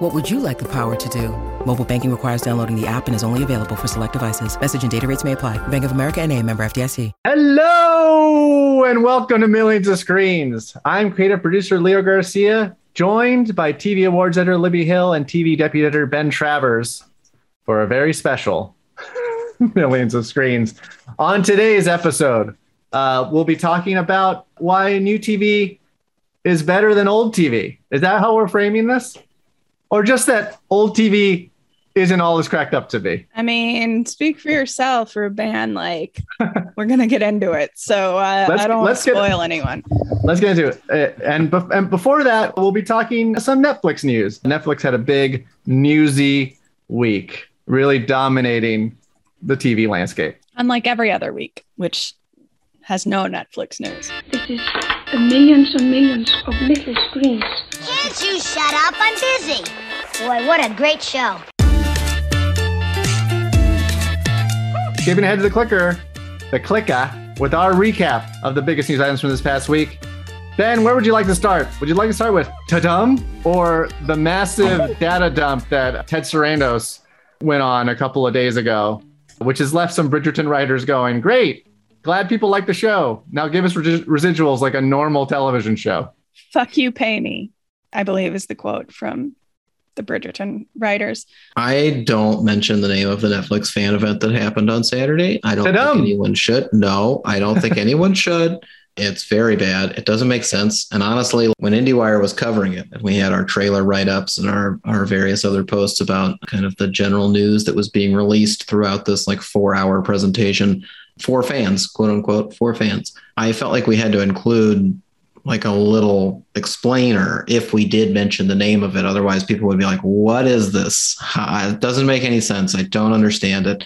What would you like the power to do? Mobile banking requires downloading the app and is only available for select devices. Message and data rates may apply. Bank of America N.A. member FDIC. Hello and welcome to Millions of Screens. I'm creative producer Leo Garcia, joined by TV awards editor Libby Hill and TV deputy editor Ben Travers for a very special Millions of Screens. On today's episode, we'll be talking about why new TV is better than old TV. Is that how we're framing this? Or just that old TV isn't all it's cracked up to be? I mean, speak for yourself, Ruben. Like, we're going to get into it. So I don't want to spoil anyone. Let's get into it. And before that, we'll be talking some Netflix news. Netflix had a big, newsy week, really dominating the TV landscape. Unlike every other week, which has no Netflix news. This is the millions and millions of little screens. Can't you shut up? I'm busy. Boy, what a great show. Skipping ahead to the clicker, with our recap of the biggest news items from this past week. Ben, where would you like to start? Would you like to start with ta-dum or the massive data dump that Ted Sarandos went on a couple of days ago, which has left some Bridgerton writers going, great, glad people like the show. Now give us residuals like a normal television show. Fuck you, pay me, I believe is the quote from the Bridgerton writers. I don't mention the name of the Netflix fan event that happened on Saturday. I don't think anyone should. No, I don't think anyone should. It's very bad. It doesn't make sense. And honestly, when IndieWire was covering it, and we had our trailer write-ups and our various other posts about kind of the general news that was being released throughout this like 4-hour presentation for fans, quote unquote, for fans, I felt like we had to include like a little explainer if we did mention the name of it. Otherwise, people would be like, what is this? It doesn't make any sense. I don't understand it.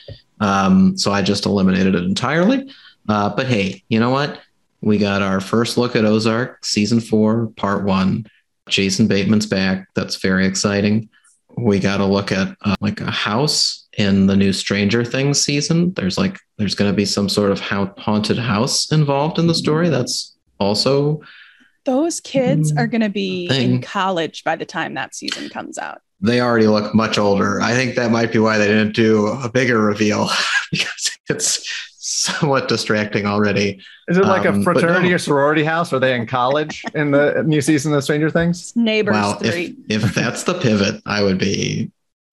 So I just eliminated it entirely. But hey, you know what? We got our first look at Ozark, season 4, part 1. Jason Bateman's back. That's very exciting. We got a look at like a house in the new Stranger Things season. There's going to be some sort of haunted house involved in the story. That's also... Those kids are going to be in college by the time that season comes out. They already look much older. I think that might be why they didn't do a bigger reveal, because it's somewhat distracting already. Is it like a fraternity or sorority house? Are they in college in the new season of Stranger Things? Neighbors 3. If that's the pivot, I would be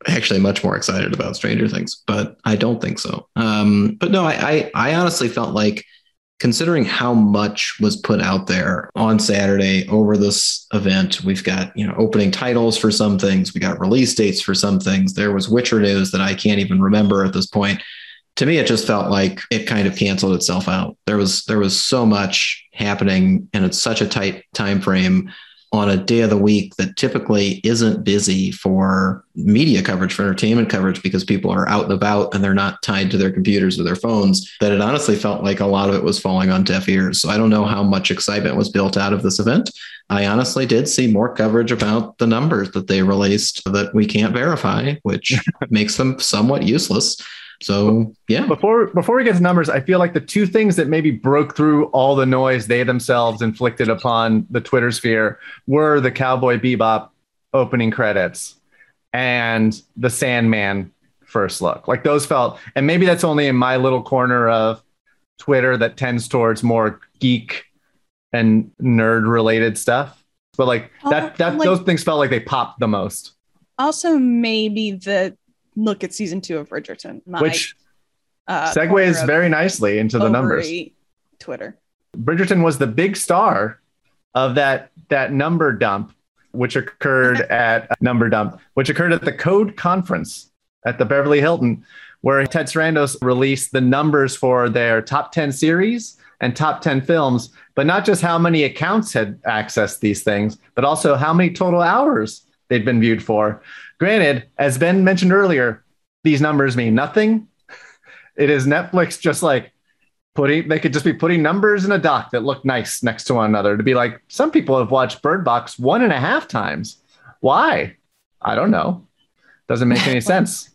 actually much more excited about Stranger Things, but I don't think so. But no, I honestly felt like, considering how much was put out there on Saturday over this event, we've got, you know, opening titles for some things. We got release dates for some things. There was Witcher news that I can't even remember at this point. To me, it just felt like it kind of canceled itself out. There was so much happening, and it's such a tight time frame on a day of the week that typically isn't busy for media coverage, for entertainment coverage, because people are out and about and they're not tied to their computers or their phones, that it honestly felt like a lot of it was falling on deaf ears. So I don't know how much excitement was built out of this event. I honestly did see more coverage about the numbers that they released that we can't verify, which makes them somewhat useless. So, yeah. Before we get to numbers, I feel like the two things that maybe broke through all the noise they themselves inflicted upon the Twitter sphere were the Cowboy Bebop opening credits and the Sandman first look. Like, those felt, and maybe that's only in my little corner of Twitter that tends towards more geek and nerd related stuff, but like those things felt like they popped the most. Also, maybe the look at season 2 of Bridgerton, which segues very nicely into the numbers. Twitter. Bridgerton was the big star of that number dump, which occurred at the Code Conference at the Beverly Hilton, where Ted Sarandos released the numbers for their top 10 series and top 10 films, but not just how many accounts had accessed these things, but also how many total hours they'd been viewed for. Granted, as Ben mentioned earlier, these numbers mean nothing. It is Netflix just like, They could just be putting numbers in a doc that look nice next to one another to be like, some people have watched Bird Box 1.5 times. Why? I don't know. Doesn't make any sense.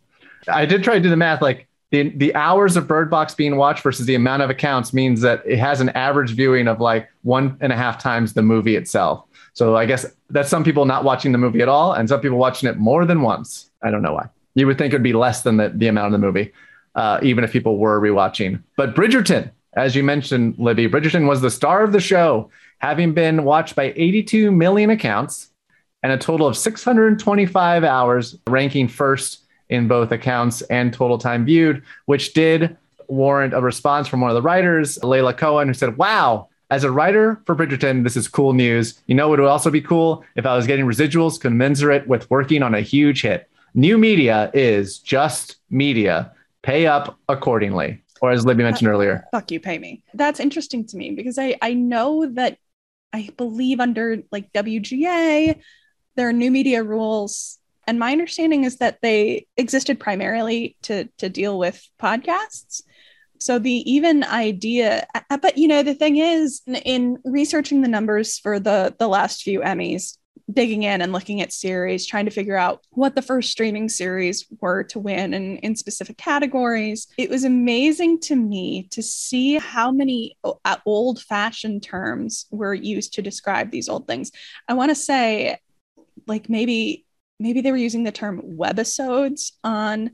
I did try to do the math. Like the hours of Bird Box being watched versus the amount of accounts means that it has an average viewing of like 1.5 times the movie itself. So I guess that's some people not watching the movie at all and some people watching it more than once. I don't know why. You would think it would be less than the amount of the movie. Even if people were rewatching. But Bridgerton, as you mentioned, Libby, Bridgerton was the star of the show, having been watched by 82 million accounts and a total of 625 hours, ranking first in both accounts and total time viewed, which did warrant a response from one of the writers, Layla Cohen, who said, wow, as a writer for Bridgerton, this is cool news. You know what would also be cool? If I was getting residuals commensurate with working on a huge hit. New media is just media. Pay up accordingly, or as Libby mentioned earlier. Fuck you, pay me. That's interesting to me because I know that I believe under like WGA, there are new media rules. And my understanding is that they existed primarily to deal with podcasts. So the even idea, but you know, the thing is in researching the numbers for the last few Emmys, digging in and looking at series, trying to figure out what the first streaming series were to win and in specific categories. It was amazing to me to see how many old-fashioned terms were used to describe these old things. I want to say, like, maybe they were using the term webisodes on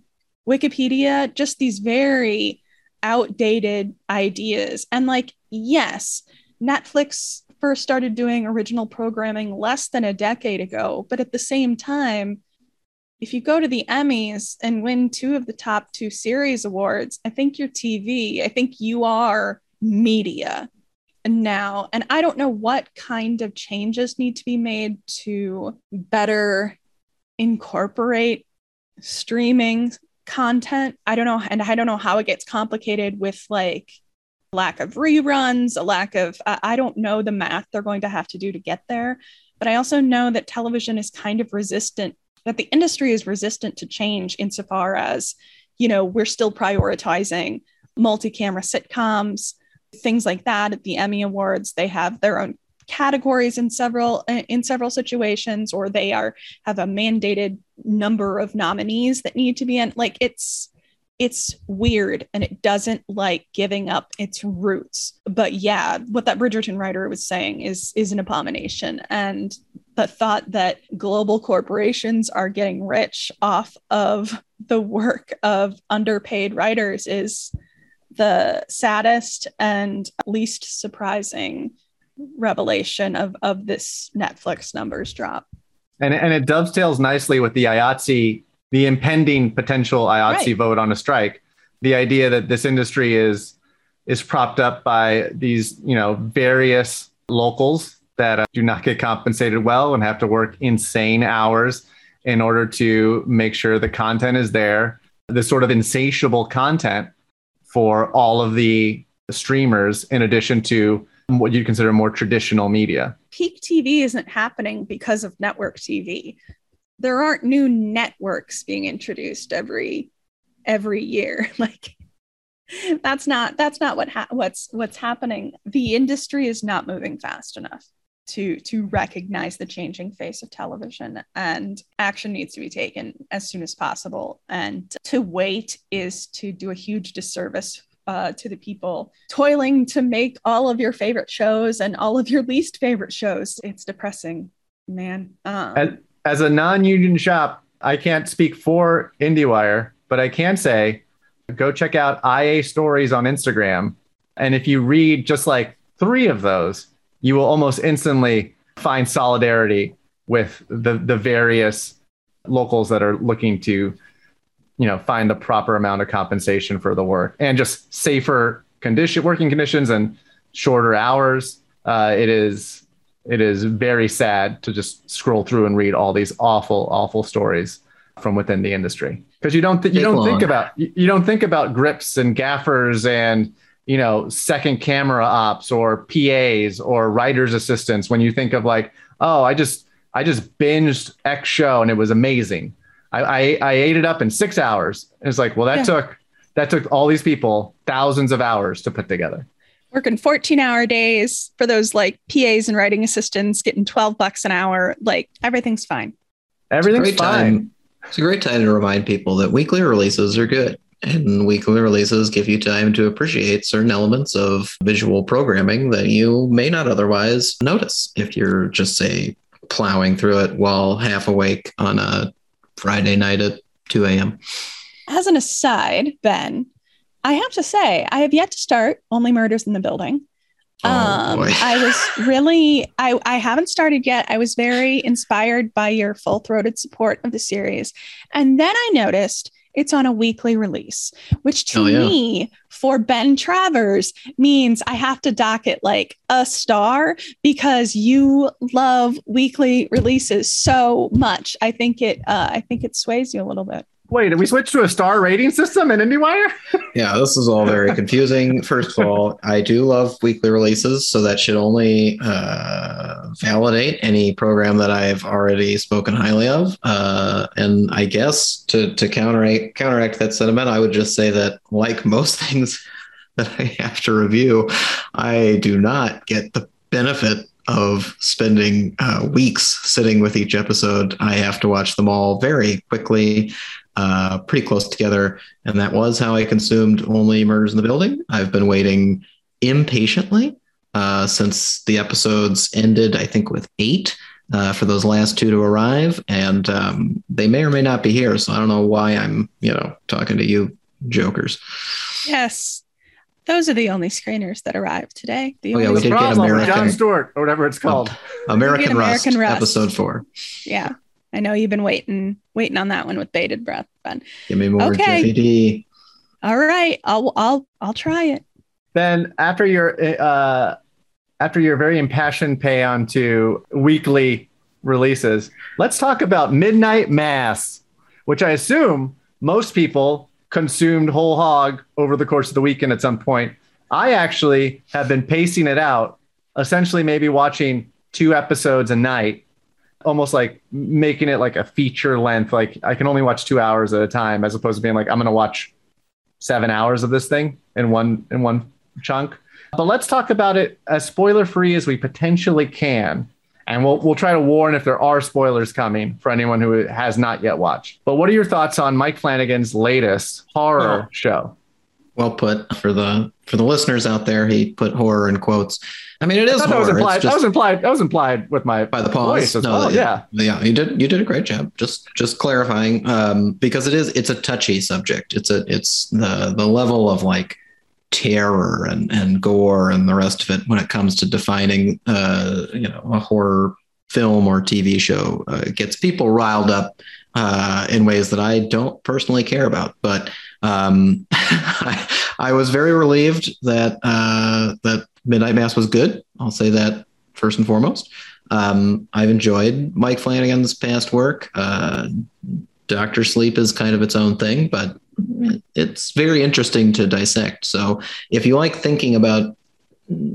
Wikipedia, just these very outdated ideas. And like, yes, Netflix first started doing original programming less than a decade ago. But at the same time, if you go to the Emmys and win 2 of the top 2 series awards, I think you're TV. I think you are media now. And I don't know what kind of changes need to be made to better incorporate streaming content. I don't know. And I don't know how it gets complicated with like lack of reruns, a lack of, I don't know the math they're going to have to do to get there. But I also know that television is kind of resistant, that the industry is resistant to change insofar as, you know, we're still prioritizing multi-camera sitcoms, things like that. At the Emmy Awards, they have their own categories in several situations, or they have a mandated number of nominees that need to be in. Like it's weird and it doesn't like giving up its roots. But yeah, what that Bridgerton writer was saying is an abomination. And the thought that global corporations are getting rich off of the work of underpaid writers is the saddest and least surprising revelation of this Netflix numbers drop. And it dovetails nicely with the IATSE, the impending potential IATSE vote on a strike, the idea that this industry is propped up by these, you know, various locals that do not get compensated well and have to work insane hours in order to make sure the content is there, this sort of insatiable content for all of the streamers, in addition to what you consider more traditional media. Peak TV isn't happening because of network TV. There aren't new networks being introduced every year. Like that's not what's happening. The industry is not moving fast enough to recognize the changing face of television, and action needs to be taken as soon as possible. And to wait is to do a huge disservice to the people toiling to make all of your favorite shows and all of your least favorite shows. It's depressing, man. As a non-union shop, I can't speak for IndieWire, but I can say, go check out IA stories on Instagram. And if you read just like 3 of those, you will almost instantly find solidarity with the various locals that are looking to, you know, find the proper amount of compensation for the work and just safer working conditions and shorter hours. It is very sad to just scroll through and read all these awful, awful stories from within the industry, because you don't think about grips and gaffers and, you know, second camera ops or PAs or writer's assistants when you think of like, oh, I just binged X show and it was amazing. I ate it up in 6 hours. And it's like, well, that took That took all these people thousands of hours to put together. Working 14-hour days for those like PAs and writing assistants, getting $12 an hour. Like everything's fine. Everything's fine. It's a great time to remind people that weekly releases are good. And weekly releases give you time to appreciate certain elements of visual programming that you may not otherwise notice if you're just, say, plowing through it while half awake on a Friday night at 2 a.m. As an aside, Ben, I have to say, I have yet to start Only Murders in the Building. I haven't started yet. I was very inspired by your full-throated support of the series. And then I noticed it's on a weekly release, which to me, for Ben Travers, means I have to dock it like a star because you love weekly releases so much. I think it sways you a little bit. Wait, did we switch to a star rating system in IndieWire? Yeah, this is all very confusing. First of all, I do love weekly releases, so that should only validate any program that I've already spoken highly of. And I guess to counteract that sentiment, I would just say that, like most things that I have to review, I do not get the benefit of spending weeks sitting with each episode. I have to watch them all very quickly, pretty close together. And that was how I consumed Only Murders in the Building. I've been waiting impatiently since the episodes ended, I think, with 8 for those last 2 to arrive. And they may or may not be here. So I don't know why I'm, talking to you jokers. Yes. Those are the only screeners that arrived today. We did get American. John Stewart, or whatever it's called. American Rust, episode 4. Yeah. I know you've been waiting on that one with bated breath, Ben. Give me more JVD. All right, I'll try it. Then after your very impassioned pay on to weekly releases, let's talk about Midnight Mass, which I assume most people consumed whole hog over the course of the weekend at some point. I actually have been pacing it out, essentially maybe watching 2 episodes a night, almost like making it like a feature length. Like I can only watch 2 hours at a time, as opposed to being like, I'm going to watch 7 hours of this thing in one chunk. But let's talk about it as spoiler free as we potentially can. And we'll try to warn if there are spoilers coming for anyone who has not yet watched. But what are your thoughts on Mike Flanagan's latest horror show? Well put. For the listeners out there, he put horror in quotes. I mean, it is horror. That was implied with my by the pause. Yeah, you did a great job. Just clarifying, because it's a touchy subject. It's the level of like terror and gore and the rest of it when it comes to defining a horror film or TV show gets people riled up in ways that I don't personally care about, but I was very relieved that that Midnight Mass was good. I'll say that first and foremost. I've enjoyed Mike Flanagan's past work. Dr. Sleep is kind of its own thing, but it's very interesting to dissect. So if you like thinking about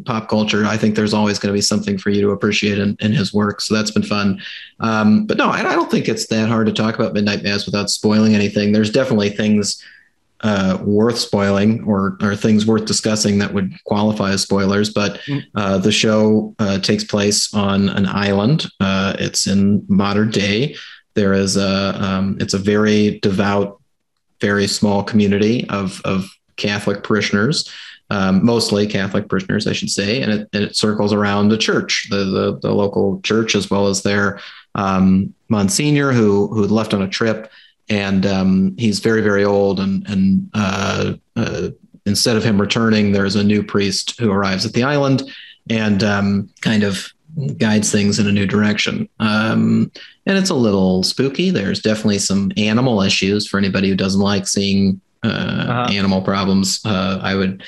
pop culture, I think there's always going to be something for you to appreciate in his work. So that's been fun. But no, I don't think it's that hard to talk about Midnight Mass without spoiling anything. There's definitely things worth spoiling or things worth discussing that would qualify as spoilers. But the show takes place on an island. It's in modern day. There is it's a very devout, very small community of Catholic parishioners, mostly Catholic parishioners, I should say. And it circles around the church, the local church, as well as their Monsignor who left on a trip. And he's very, very old. And instead of him returning, there's a new priest who arrives at the island and kind of guides things in a new direction. And it's a little spooky. There's definitely some animal issues for anybody who doesn't like seeing animal problems. I would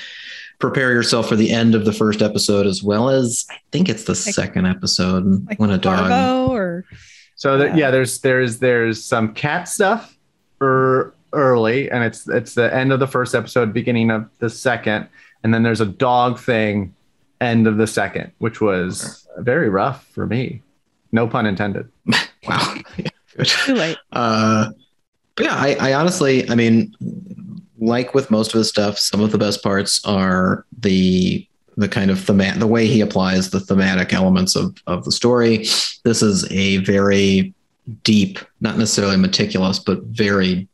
prepare yourself for the end of the first episode, as well as I think it's the second episode, when a dog. There's some cat stuff early, and it's the end of the first episode, beginning of the second, and then there's a dog thing, end of the second, which was very rough for me. No pun intended. Wow. Too late. But yeah, I honestly, like with most of his stuff, some of the best parts are the kind of the way he applies the thematic elements of the story. This is a very deep, not necessarily meticulous, but very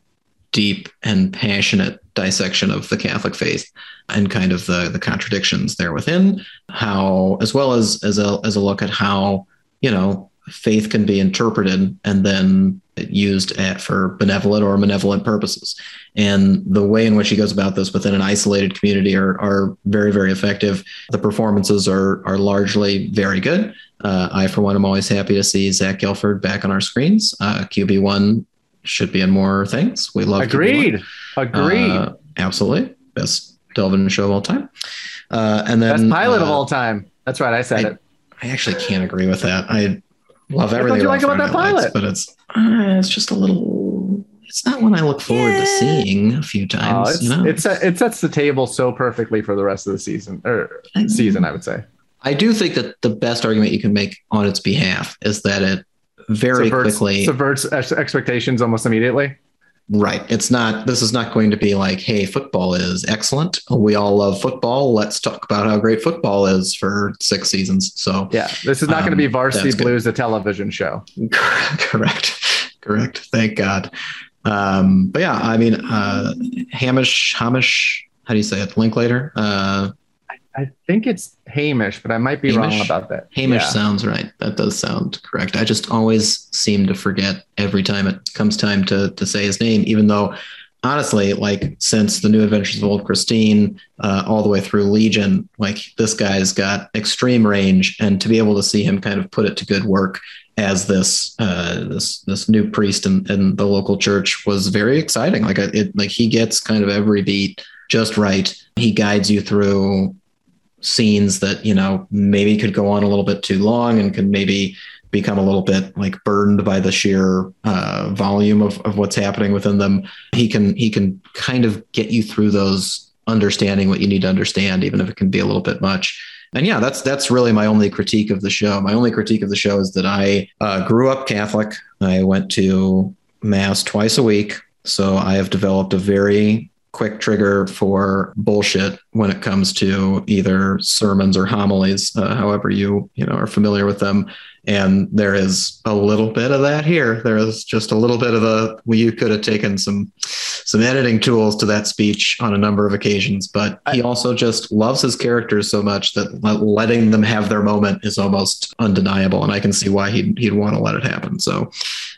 deep and passionate dissection of the Catholic faith and kind of the contradictions there within, how, as well as a look at how, you know, faith can be interpreted and then used for benevolent or malevolent purposes. And the way in which he goes about this within an isolated community are very, very effective. The performances are largely very good. I, for one, am always happy to see Zach Gilford back on our screens. QB1 should be in more things. We love Agreed. QB1. Agreed. Absolutely. Best television show of all time. And then best pilot of all time. That's right. I said it. I actually can't agree with that. I love everything you like about that pilot, but it's just a little. It's not one I look forward to seeing a few times. It sets the table so perfectly for the rest of the season, I would say. I do think that the best argument you can make on its behalf is that it very quickly subverts expectations almost immediately. Right. This is not going to be like, hey, football is excellent. We all love football. Let's talk about how great football is for 6 seasons. So yeah, this is not going to be Varsity Blues, the television show. Correct. Thank God. But yeah, I mean, Hamish, how do you say it? Linklater? I think it's Hamish, but I might be wrong about that. Hamish sounds right. That does sound correct. I just always seem to forget every time it comes time to say his name, even though, honestly, like since The New Adventures of Old Christine, all the way through Legion, like this guy's got extreme range, and to be able to see him kind of put it to good work as this new priest in the local church was very exciting. Like he gets kind of every beat just right. He guides you through scenes that, you know, maybe could go on a little bit too long and can maybe become a little bit like burdened by the sheer volume of what's happening within them. He can kind of get you through those, understanding what you need to understand, even if it can be a little bit much. And yeah, that's really my only critique of the show. My only critique of the show is that I grew up Catholic. I went to mass twice a week. So I have developed a very quick trigger for bullshit when it comes to either sermons or homilies, however you know are familiar with them. And there is a little bit of that here. There is just a little bit of you could have taken some editing tools to that speech on a number of occasions, but he also just loves his characters so much that letting them have their moment is almost undeniable. And I can see why he'd want to let it happen. So,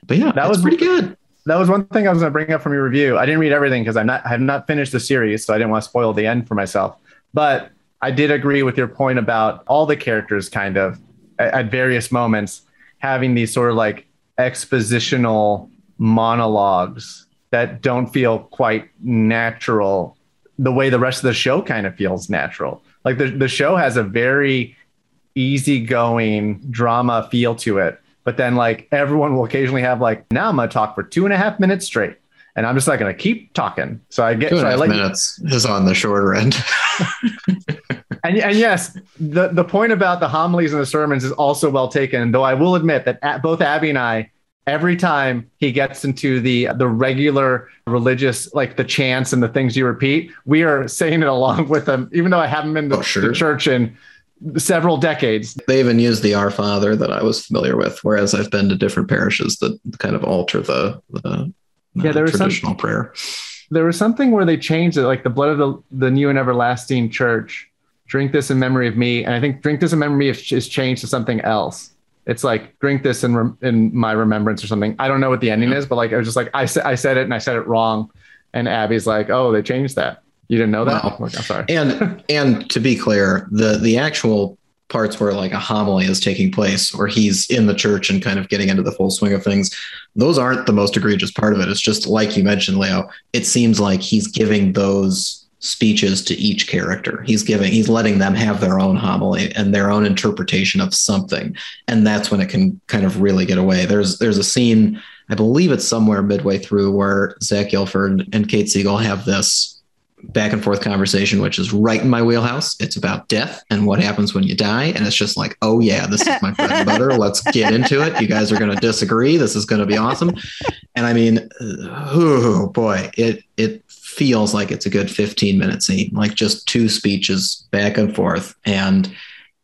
but yeah, that was pretty good. That was one thing I was going to bring up from your review. I didn't read everything because I have not finished the series, so I didn't want to spoil the end for myself. But I did agree with your point about all the characters kind of at various moments having these sort of like expositional monologues that don't feel quite natural the way the rest of the show kind of feels natural. Like the show has a very easygoing drama feel to it. But then like everyone will occasionally have like, now I'm going to talk for 2.5 minutes straight. And I'm just like going to keep talking. So I get 2.5 minutes is on the shorter end. and yes, the point about the homilies and the sermons is also well taken. Though I will admit that both Abby and I, every time he gets into the regular religious, like the chants and the things you repeat, we are saying it along with them, even though I haven't been to the church in several decades. They even use the Our Father that I was familiar with, whereas I've been to different parishes that kind of alter the traditional prayer. There was something where they changed it, like the blood of the new and everlasting church. Drink this in memory of me. And I think drink this in memory of me is changed to something else. It's like drink this in my remembrance or something. I don't know what the ending is, but like I was just like, I said it and I said it wrong. And Abby's like, oh, they changed that. You didn't know that? Wow. I'm sorry. And to be clear, the actual parts where like a homily is taking place or he's in the church and kind of getting into the full swing of things, those aren't the most egregious part of it. It's just like you mentioned, Leo, it seems like he's giving those speeches to each character. He's letting them have their own homily and their own interpretation of something. And that's when it can kind of really get away. There's a scene, I believe it's somewhere midway through, where Zach Gilford and Kate Siegel have this back and forth conversation, which is right in my wheelhouse. It's about death and what happens when you die. And it's just like, oh yeah, this is my bread and butter. Let's get into it. You guys are going to disagree. This is going to be awesome. And I mean, oh boy, it feels like it's a good 15-minute scene, like just two speeches back and forth. And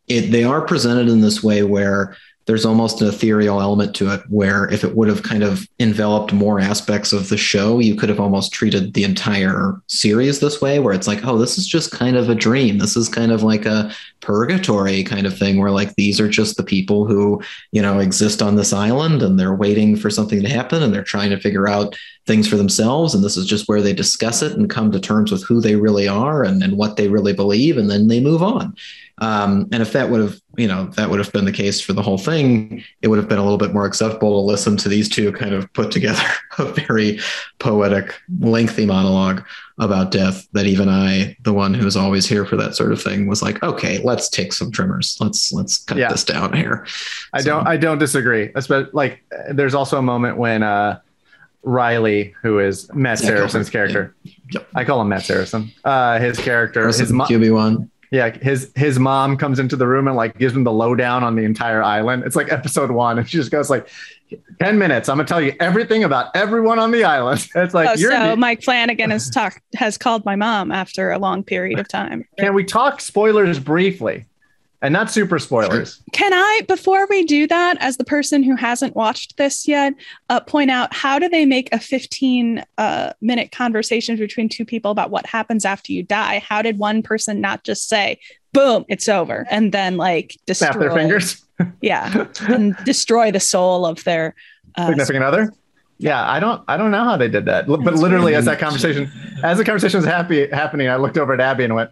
they are presented in this way where there's almost an ethereal element to it, where if it would have kind of enveloped more aspects of the show, you could have almost treated the entire series this way, where it's like, oh, this is just kind of a dream. This is kind of like a purgatory kind of thing, where like, these are just the people who, you know, exist on this island and they're waiting for something to happen and they're trying to figure out things for themselves. And this is just where they discuss it and come to terms with who they really are and what they really believe. And then they move on. And if that would have, you know, that would have been the case for the whole thing, it would have been a little bit more acceptable to listen to these two kind of put together a very poetic, lengthy monologue about death that even I, the one who's always here for that sort of thing, was like, okay, let's take some trimmers. Let's cut this down here. I don't disagree. Like, there's also a moment when, Riley, who is Matt Sarasen's character. Yeah. Yep. I call him Matt Saracen. His character, his QB1. Yeah, his mom comes into the room and like gives him the lowdown on the entire island. It's like episode 1, and she just goes like, 10 minutes. I'm gonna tell you everything about everyone on the island. It's like, Mike Flanagan has called my mom after a long period of time. Can we talk spoilers briefly? And not super spoilers. Can I, before we do that, as the person who hasn't watched this yet, point out, how do they make a 15-minute conversation between two people about what happens after you die? How did one person not just say, boom, it's over, and then like destroy, snap their fingers? Yeah, and destroy the soul of their significant other? Yeah, I don't know how they did that. But that's literally weird. As the conversation was happening, I looked over at Abby and went.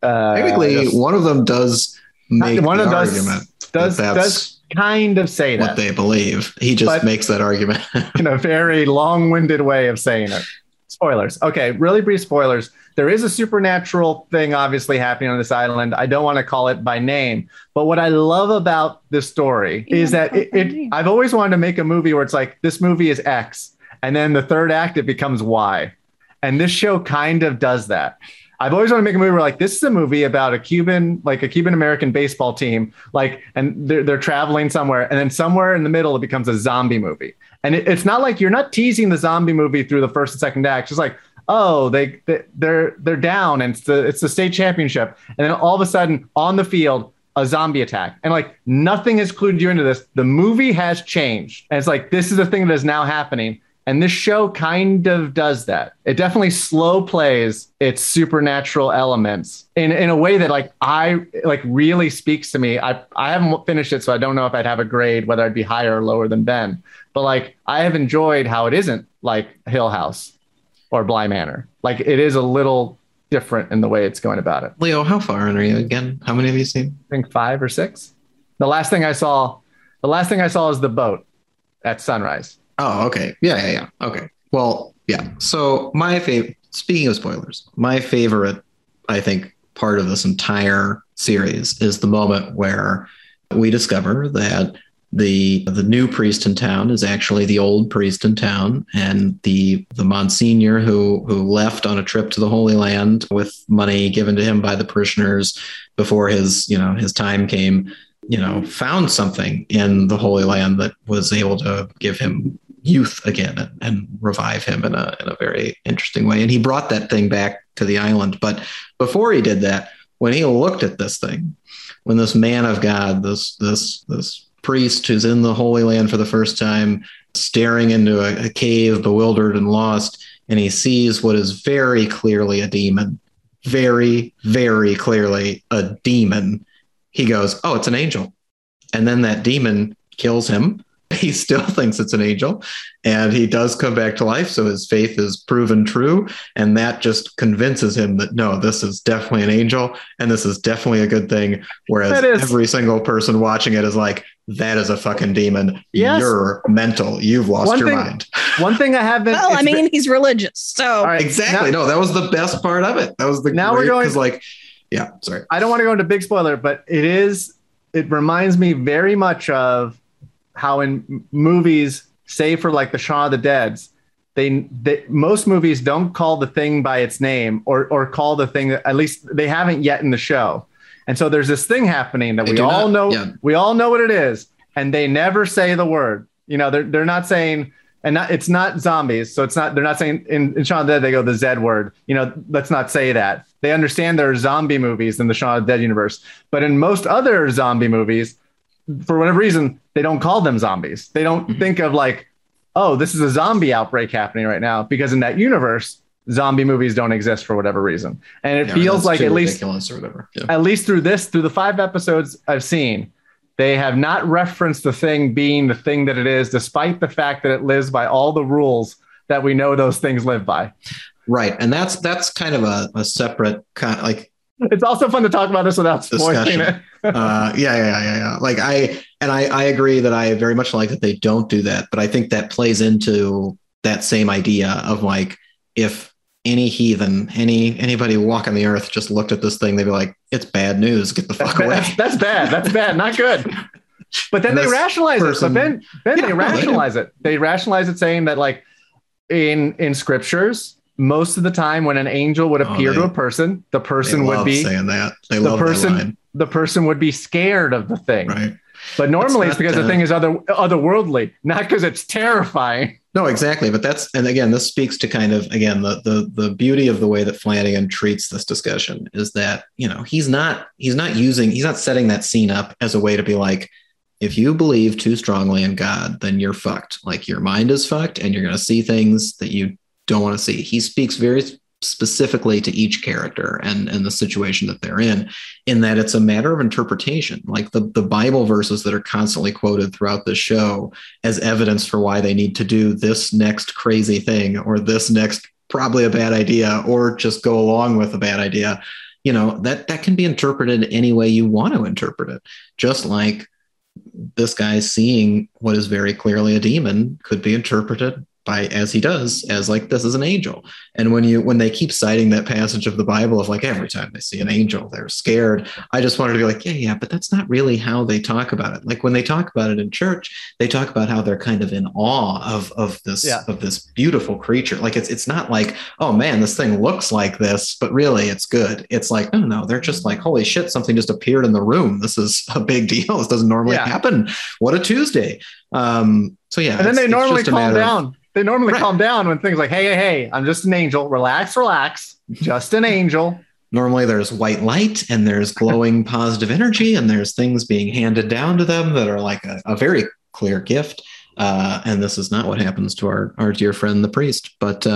Technically, one of them does make one of argument. Does kind of say that what they believe. He just makes that argument in a very long-winded way of saying it. Spoilers. Okay, really brief spoilers. There is a supernatural thing obviously happening on this island. I don't want to call it by name, but what I love about this story is that I've always wanted to make a movie where it's like, this movie is X, and then the third act it becomes Y, and this show kind of does that. I've always wanted to make a movie where like, this is a movie about a Cuban American baseball team, like, and they're traveling somewhere, and then somewhere in the middle it becomes a zombie movie. And it's not like you're not teasing the zombie movie through the first and second act. It's like, oh, they're down, and it's the state championship, and then all of a sudden on the field a zombie attack, and like nothing has clued you into this. The movie has changed, and it's like, this is the thing that is now happening. And this show kind of does that. It definitely slow plays its supernatural elements in a way that like I like really speaks to me. I haven't finished it, so I don't know if I'd have a grade, whether I'd be higher or lower than Ben. But like, I have enjoyed how it isn't like Hill House or Bly Manor. Like, it is a little different in the way it's going about it. Leo, how far in are you again? How many have you seen? I think 5 or 6. The last thing I saw is the boat at sunrise. Oh, okay. Yeah. Okay. Well, yeah. So my favorite, speaking of spoilers, my favorite, I think, part of this entire series is the moment where we discover that the new priest in town is actually the old priest in town, and the Monsignor who left on a trip to the Holy Land with money given to him by the parishioners before his time came, found something in the Holy Land that was able to give him youth again and revive him in a very interesting way. And he brought that thing back to the island. But before he did that, when he looked at this thing, when this man of God, this priest who's in the Holy Land for the first time, staring into a cave, bewildered and lost, and he sees what is very clearly a demon, very, very clearly a demon, he goes, oh, it's an angel. And then that demon kills him. He still thinks it's an angel, and he does come back to life. So his faith is proven true. And that just convinces him that, no, this is definitely an angel, and this is definitely a good thing. Whereas every single person watching it is like, that is a fucking demon. Yes. You're mental. You've lost your mind. One thing I haven't. Well, I mean, he's religious. So right, exactly. Now, no, that was the best part of it. That was the now great, we're going like, yeah, sorry. I don't want to go into big spoiler, but it reminds me very much of how in movies, say for like the Shaun of the Dead's, They most movies don't call the thing by its name, or call the thing that, at least they haven't yet in the show. And so there's this thing happening that we all know what it is, and they never say the word. You know, they're not saying, it's not zombies, so it's not, they're not saying in Shaun of the Dead they go the Z word. You know, let's not say that. They understand there are zombie movies in the Shaun of the Dead universe, but in most other zombie movies, for whatever reason, they don't call them zombies. They don't think of like, oh, this is a zombie outbreak happening right now, because in that universe, zombie movies don't exist for whatever reason. And it feels like at least through the 5 episodes I've seen, they have not referenced the thing being the thing that it is, despite the fact that it lives by all the rules that we know those things live by. Right. And that's kind of a separate kind of, like, it's also fun to talk about this without spoiling it. Like I agree that I very much like that they don't do that, but I think that plays into that same idea of like, if any heathen, anybody walking the earth just looked at this thing, they'd be like, it's bad news. Get the fuck away. That's bad. Not good. But then they rationalize it. But then they rationalize it. They rationalize it saying that, like, in scriptures, most of the time when an angel would appear to a person, the person would be saying that. They love that line. The person would be scared of the thing. Right. But normally it's because the thing is otherworldly, not because it's terrifying. No, exactly. But that's, and again, this speaks to kind of, again, the beauty of the way that Flanagan treats this discussion is that, you know, he's not setting that scene up as a way to be like, if you believe too strongly in God, then you're fucked. Like, your mind is fucked and you're going to see things that you don't want to see. He speaks very specifically to each character and the situation that they're in that it's a matter of interpretation. Like the Bible verses that are constantly quoted throughout the show as evidence for why they need to do this next crazy thing, or this next probably a bad idea, or just go along with a bad idea. You know, that can be interpreted any way you want to interpret it. Just like this guy seeing what is very clearly a demon could be interpreted as he does, as like, this is an angel. And when they keep citing that passage of the Bible of like, every time they see an angel, they're scared. I just wanted to be like, yeah, but that's not really how they talk about it. Like when they talk about it in church, they talk about how they're kind of in awe of this beautiful creature. Like it's not like, oh man, this thing looks like this, but really it's good. It's like, no, they're just like, holy shit, something just appeared in the room. This is a big deal. This doesn't normally happen. What a Tuesday. So yeah. And then they normally calm down. They normally calm down when things like, hey, I'm just an angel. Relax. Just an angel. Normally there's white light and there's glowing positive energy and there's things being handed down to them that are like a very clear gift. And this is not what happens to our dear friend, the priest, but or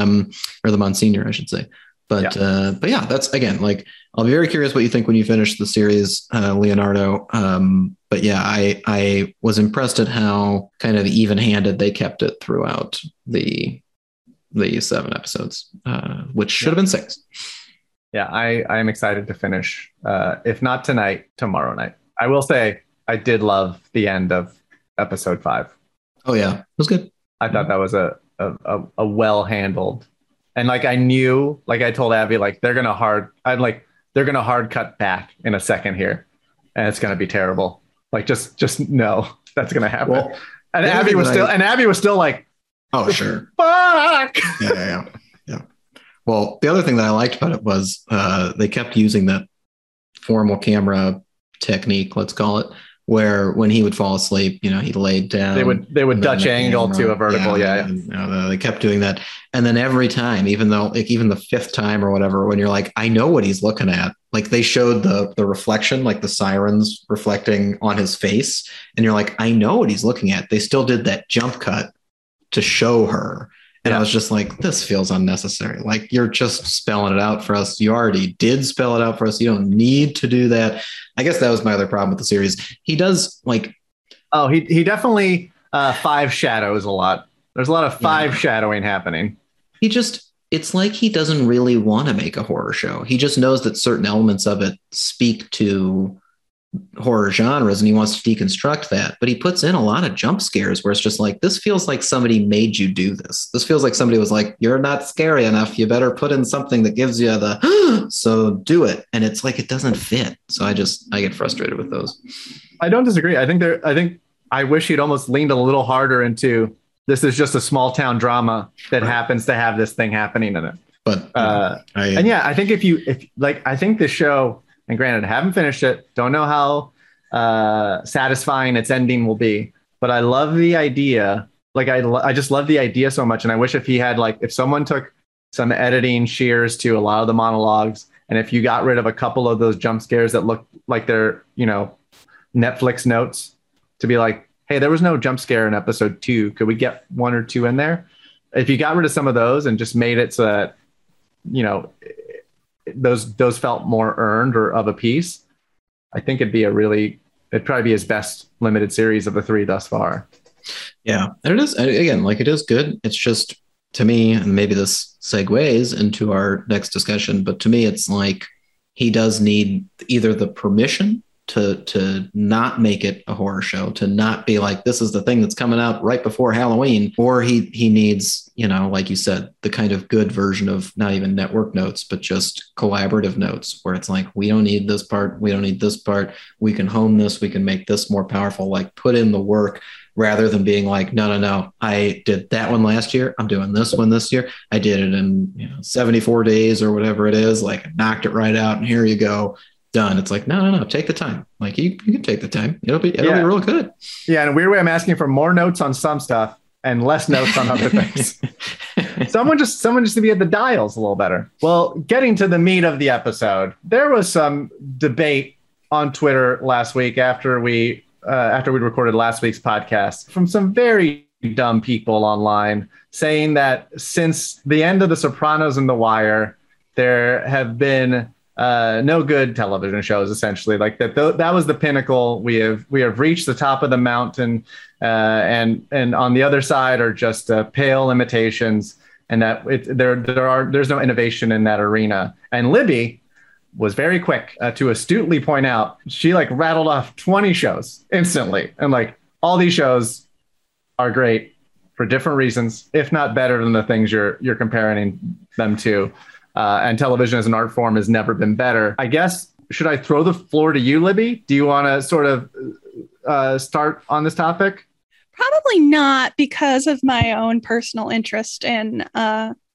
the Monsignor, I should say. But yeah. But yeah, that's, again, like, I'll be very curious what you think when you finish the series, Leonardo. But yeah, I was impressed at how kind of even-handed they kept it throughout the 7 episodes, which should have been 6. Yeah, I'm excited to finish. If not tonight, tomorrow night. I will say I did love the end of episode 5. Oh yeah, it was good. I thought that was a well-handled, and like I knew, like I told Abby, like they're gonna hard cut back in a second here, and it's gonna be terrible. Like, just no, that's going to happen. Well, Abby was still like, oh, sure. Fuck. Yeah. Well, the other thing that I liked about it was they kept using that formal camera technique, let's call it, where when he would fall asleep, you know, he laid down. They would Dutch angle to a vertical. Yeah. And they kept doing that. And then every time, even the 5th time or whatever, when you're like, I know what he's looking at. Like they showed the reflection, like the sirens reflecting on his face. And you're like, I know what he's looking at. They still did that jump cut to show her. And I was just like, this feels unnecessary. Like, you're just spelling it out for us. You already did spell it out for us. You don't need to do that. I guess that was my other problem with the series. He does like... Oh, he definitely five shadows a lot. There's a lot of five shadowing happening. He just... It's like he doesn't really want to make a horror show. He just knows that certain elements of it speak to horror genres and he wants to deconstruct that, but he puts in a lot of jump scares where it's just like, this feels like somebody made you do this. This feels like somebody was like, you're not scary enough. You better put in something that gives you the, so do it. And it's like, it doesn't fit. So I get frustrated with those. I don't disagree. I think I wish he'd almost leaned a little harder into This is just a small town drama that happens to have this thing happening in it. But I think I think the show, and granted, I haven't finished it, don't know how satisfying its ending will be, but I love the idea. Like I just love the idea so much. And I wish if someone took some editing shears to a lot of the monologues, and if you got rid of a couple of those jump scares that look like they're, Netflix notes, to be like, hey, there was no jump scare in episode 2. Could we get 1 or 2 in there? If you got rid of some of those and just made it so that, those felt more earned or of a piece, I think it'd probably be his best limited series of the 3 thus far. Yeah. And it is, again, it is good. It's just, to me, and maybe this segues into our next discussion, but to me, it's like he does need either the permission to not make it a horror show, to not be like, this is the thing that's coming out right before Halloween, or he needs, like you said, the kind of good version of not even network notes, but just collaborative notes where it's like, we don't need this part. We don't need this part. We can hone this. We can make this more powerful, like put in the work, rather than being like, no, I did that one last year. I'm doing this one this year. I did it in 74 days or whatever it is. Like I knocked it right out and here you go. Done. It's like, no, take the time. Like you can take the time. It'll be real good. Yeah. In a weird way, I'm asking for more notes on some stuff and less notes on other things. Someone just to be at the dials a little better. Well, getting to the meat of the episode, there was some debate on Twitter last week after we recorded last week's podcast from some very dumb people online saying that since the end of The Sopranos and The Wire, there have been no good television shows, essentially. Like that was the pinnacle. We have reached the top of the mountain, and on the other side are just pale imitations, and that there's no innovation in that arena. And Libby was very quick to astutely point out, she rattled off 20 shows instantly. And all these shows are great for different reasons, if not better than the things you're comparing them to. And television as an art form has never been better. I guess, should I throw the floor to you, Libby? Do you want to sort of start on this topic? Probably not, because of my own personal interest in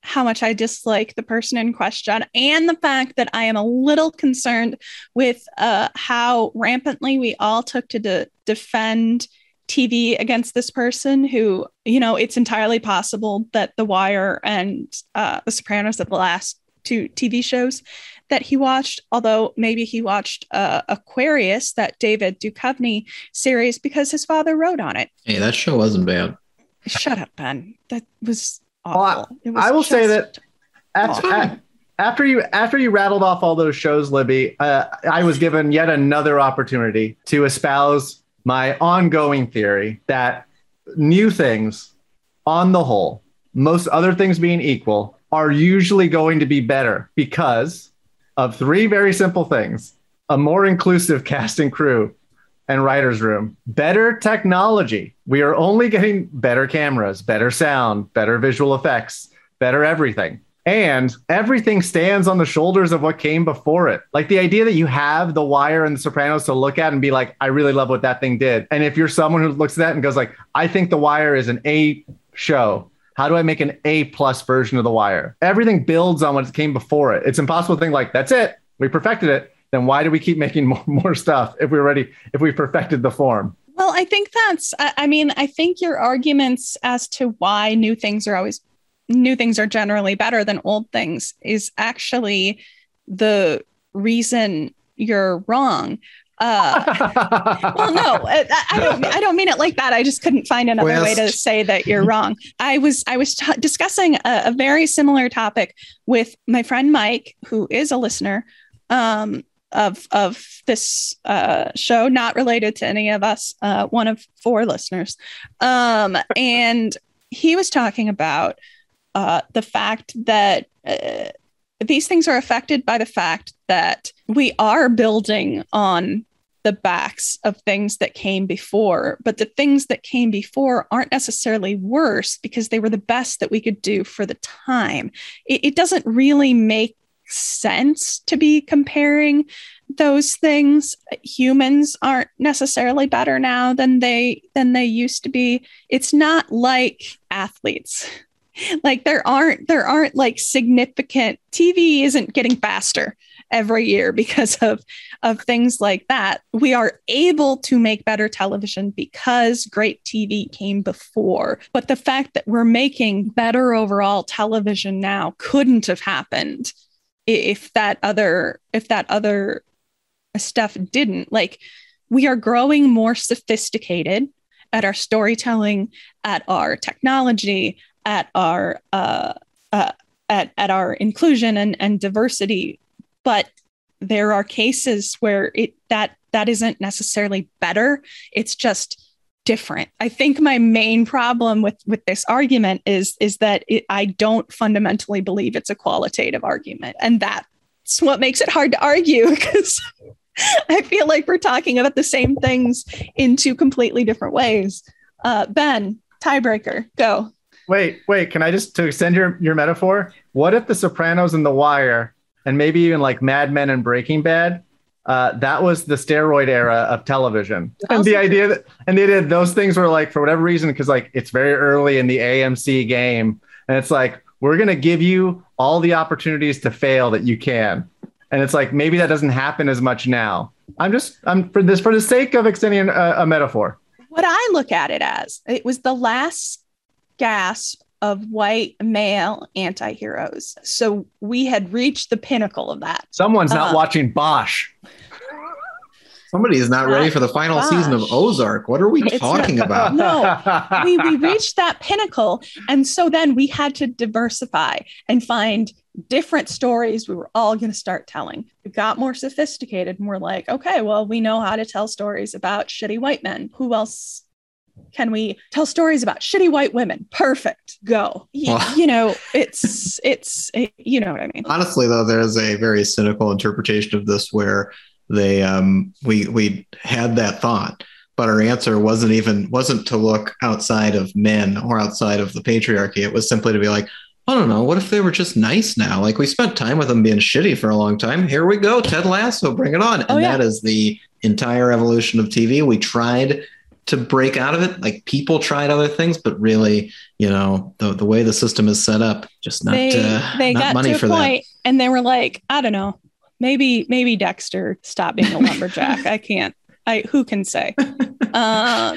how much I dislike the person in question, and the fact that I am a little concerned with how rampantly we all took to defend TV against this person who, it's entirely possible that The Wire and The Sopranos are the last 2 TV shows that he watched, although maybe he watched Aquarius, that David Duchovny series, because his father wrote on it. Hey, that show wasn't bad. Shut up, Ben. That was... Well, I will say that after you rattled off all those shows, Libby, I was given yet another opportunity to espouse my ongoing theory that new things, on the whole, most other things being equal, are usually going to be better because of 3 very simple things: a more inclusive cast and crew and writer's room, better technology. We are only getting better cameras, better sound, better visual effects, better everything. And everything stands on the shoulders of what came before it. Like the idea that you have The Wire and The Sopranos to look at and be like, I really love what that thing did. And if you're someone who looks at that and goes like, I think The Wire is an A show, how do I make an A+ version of The Wire? Everything builds on what came before it. It's impossible to think like, that's it, we perfected it, then why do we keep making more stuff if we've perfected the form? Well, I think I think your arguments as to why new things are generally better than old things is actually the reason you're wrong. Well, no, I don't mean it like that. I just couldn't find another way to say that you're wrong. I was discussing a very similar topic with my friend Mike, who is a listener, of this show, not related to any of us, one of 4 listeners, and he was talking about the fact that these things are affected by the fact that we are building on the backs of things that came before, but the things that came before aren't necessarily worse because they were the best that we could do for the time. It doesn't really make sense to be comparing those things. Humans aren't necessarily better now than they used to be. It's not like athletes. Like there aren't like significant, TV isn't getting faster every year because of things like that. We are able to make better television because great TV came before. But the fact that we're making better overall television now couldn't have happened if that other stuff didn't. Like, we are growing more sophisticated at our storytelling, at our technology, at our at our inclusion and diversity. But there are cases where that isn't necessarily better. It's just different. I think my main problem with this argument is that I don't fundamentally believe it's a qualitative argument. And that's what makes it hard to argue, because I feel like we're talking about the same things in two completely different ways. Ben, tiebreaker, go. Wait, can I just, to extend your metaphor, what if The Sopranos and The Wire, and maybe even like Mad Men and Breaking Bad, that was the steroid era of television? And the idea that, and they did those things were like, for whatever reason, because like it's very early in the AMC game, and it's like, we're going to give you all the opportunities to fail that you can. And it's like, maybe that doesn't happen as much now. I'm for the sake of extending a metaphor. What I look at it as, it was the last gasp of white male anti-heroes. So we had reached the pinnacle of that. Someone's not watching Bosch. Somebody is not ready for the final season of Ozark. What are we talking about? No, we reached that pinnacle. And so then we had to diversify and find different stories we were all going to start telling. We got more sophisticated and we're like, okay, well, we know how to tell stories about shitty white men. Who else can we tell stories about? Shitty white women. Perfect. Go. You know, it's you know what I mean? Honestly, though, there's a very cynical interpretation of this where they, we had that thought, but our answer wasn't to look outside of men or outside of the patriarchy. It was simply to be like, I don't know, what if they were just nice now? Like, we spent time with them being shitty for a long time. Here we go. Ted Lasso, bring it on. And that is the entire evolution of TV. We tried to break out of it. Like, people tried other things, but really, you know, the way the system is set up, just not, they not got money to for point, that. And they were like, I don't know, maybe Dexter stop being a lumberjack. Who can say? I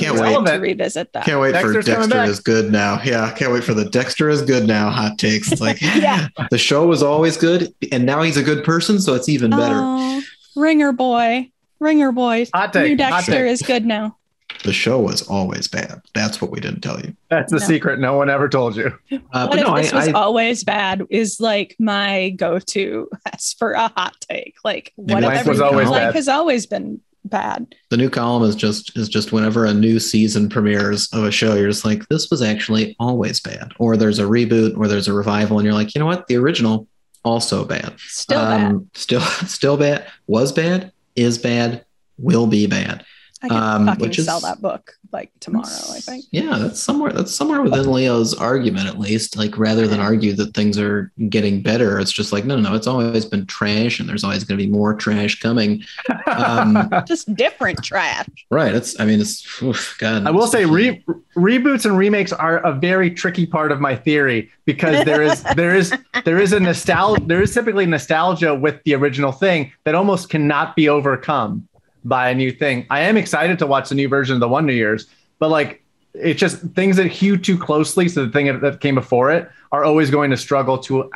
can't wait to revisit that. Can't wait for Dexter is good now. Yeah. Can't wait for the Dexter is good now hot takes. It's like, the show was always good and now he's a good person, so it's even better. Ringer boy. New Dexter is good now. The show was always bad. That's what we didn't tell you. That's the secret no one ever told you. This was always bad is like my go-to as for a hot take. Like, whatever life has always been bad. The new column is just whenever a new season premieres of a show, you're just like, this was actually always bad. Or there's a reboot or there's a revival and you're like, you know what? The original also bad. Still bad. Was bad. Is bad, will be bad. I can fucking sell that book like tomorrow, I think. Yeah, that's somewhere within Leo's argument, at least. Like, rather than argue that things are getting better, it's just like, no, it's always been trash and there's always going to be more trash coming. Just different trash. Right. God. I will say reboots and remakes are a very tricky part of my theory, because there is typically nostalgia with the original thing that almost cannot be overcome by a new thing. I am excited to watch the new version of the Wonder Years, but like, it's just things that hew too closely. So the thing that came before it are always going to struggle to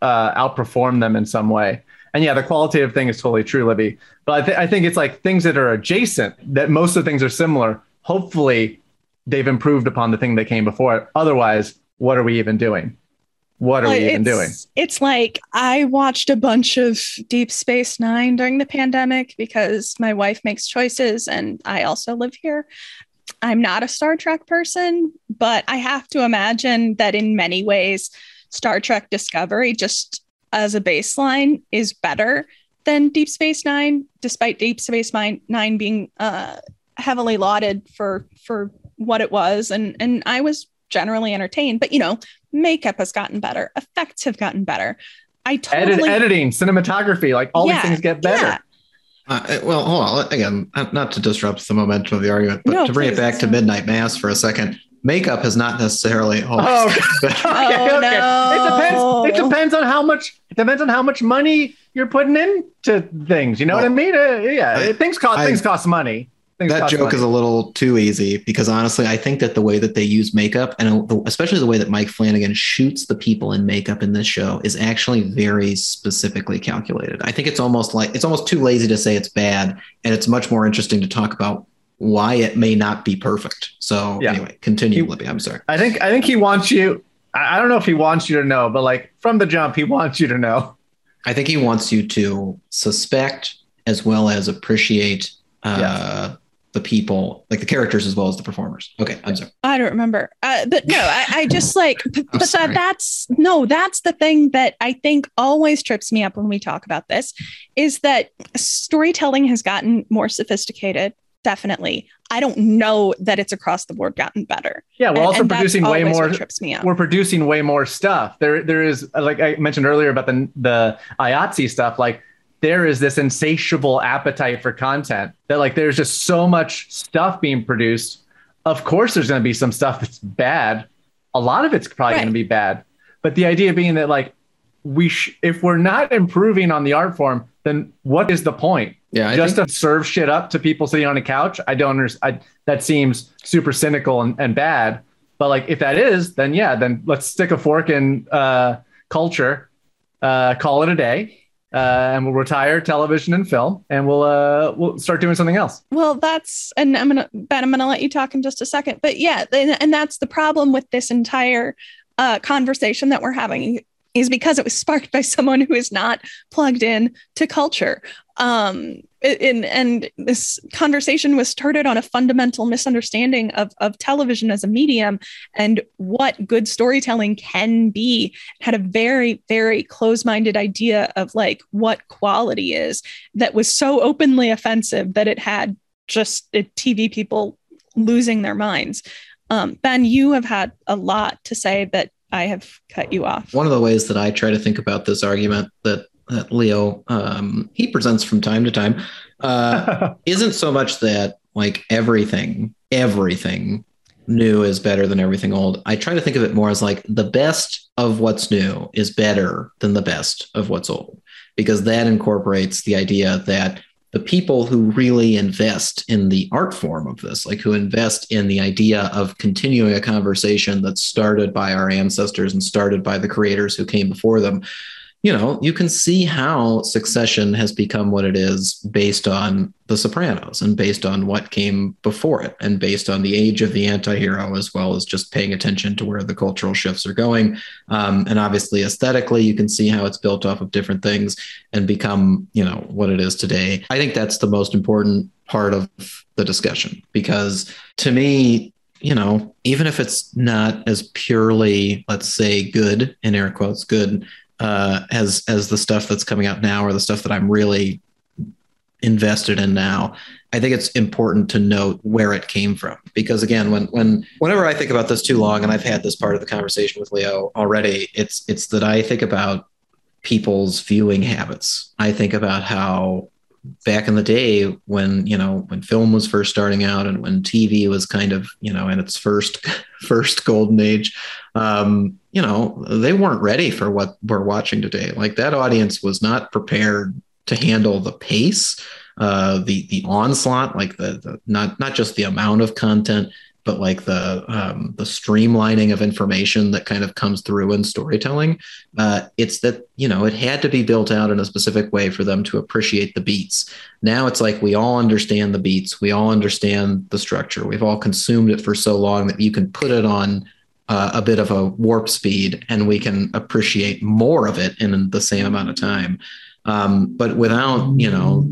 outperform them in some way. And yeah, the qualitative thing is totally true, Libby. But I think it's like things that are adjacent, that most of the things are similar. Hopefully they've improved upon the thing that came before it. Otherwise, what are we even doing? What are we even doing? It's like, I watched a bunch of Deep Space Nine during the pandemic because my wife makes choices and I also live here. I'm not a Star Trek person, but I have to imagine that in many ways, Star Trek Discovery, just as a baseline, is better than Deep Space Nine, despite Deep Space Nine being heavily lauded for what it was. And I was generally entertained, but you know, makeup has gotten better, effects have gotten better, I totally editing, cinematography, like all these things get better. Yeah. Well, hold on. Again, not to disrupt the momentum of the argument, but to bring it back to Midnight Mass for a second, makeup is not necessarily always. No. It depends on how much. It depends on how much money you're putting into things. You know what I mean? Things cost money. That joke is a little too easy because honestly, I think that the way that they use makeup and especially the way that Mike Flanagan shoots the people in makeup in this show is actually very specifically calculated. I think it's almost too lazy to say it's bad, and it's much more interesting to talk about why it may not be perfect. So anyway, continue, Libby. I'm sorry. I think he wants you. I don't know if he wants you to know, but like from the jump, he wants you to know. I think he wants you to suspect as well as appreciate the people, like the characters as well as the performers. Okay, I'm sorry. I don't remember. But no, I just like, but that's the thing that I think always trips me up when we talk about this is that storytelling has gotten more sophisticated. Definitely. I don't know that it's across the board gotten better. Yeah, we're also producing way more. Trips me out. We're producing way more stuff. There is, like I mentioned earlier about the IATSE stuff, like there is this insatiable appetite for content that like there's just so much stuff being produced. Of course, there's going to be some stuff that's bad. A lot of it's probably going to be bad. But the idea being that like if we're not improving on the art form, then what is the point? Yeah, to serve shit up to people sitting on a couch. I don't understand. That seems super cynical and bad. But like if that is, then then let's stick a fork in culture, call it a day. And we'll retire television and film, and we'll start doing something else. Well, that's, and I'm gonna let you talk in just a second. But and that's the problem with this entire conversation that we're having is because it was sparked by someone who is not plugged in to culture. And this conversation was started on a fundamental misunderstanding of television as a medium and what good storytelling can be. It had a very, very close-minded idea of like what quality is that was so openly offensive that it had just TV people losing their minds. Ben, you have had a lot to say that I have cut you off. One of the ways that I try to think about this argument that Leo, he presents from time to time, isn't so much that like everything new is better than everything old. I try to think of it more as like the best of what's new is better than the best of what's old, because that incorporates the idea that the people who really invest in the art form of this, like who invest in the idea of continuing a conversation that's started by our ancestors and started by the creators who came before them. You know, you can see how Succession has become what it is based on The Sopranos and based on what came before it and based on the age of the anti-hero, as well as just paying attention to where the cultural shifts are going. And obviously, aesthetically, you can see how it's built off of different things and become, you know, what it is today. I think that's the most important part of the discussion, because to me, you know, even if it's not as purely, let's say, good, in air quotes, good, as the stuff that's coming out now or the stuff that I'm really invested in now, I think it's important to note where it came from. Because again, whenever I think about this too long, and I've had this part of the conversation with Leo already, it's that I think about people's viewing habits. I think about how back in the day when film was first starting out and when TV was kind of, you know, in its first golden age, you know, they weren't ready for what we're watching today. Like that audience was not prepared to handle the pace, the onslaught, like the not just the amount of content, but like the streamlining of information that kind of comes through in storytelling. It's that, you know, it had to be built out in a specific way for them to appreciate the beats. Now it's like, we all understand the beats. We all understand the structure. We've all consumed it for so long that you can put it on a bit of a warp speed and we can appreciate more of it in the same amount of time. But without, you know,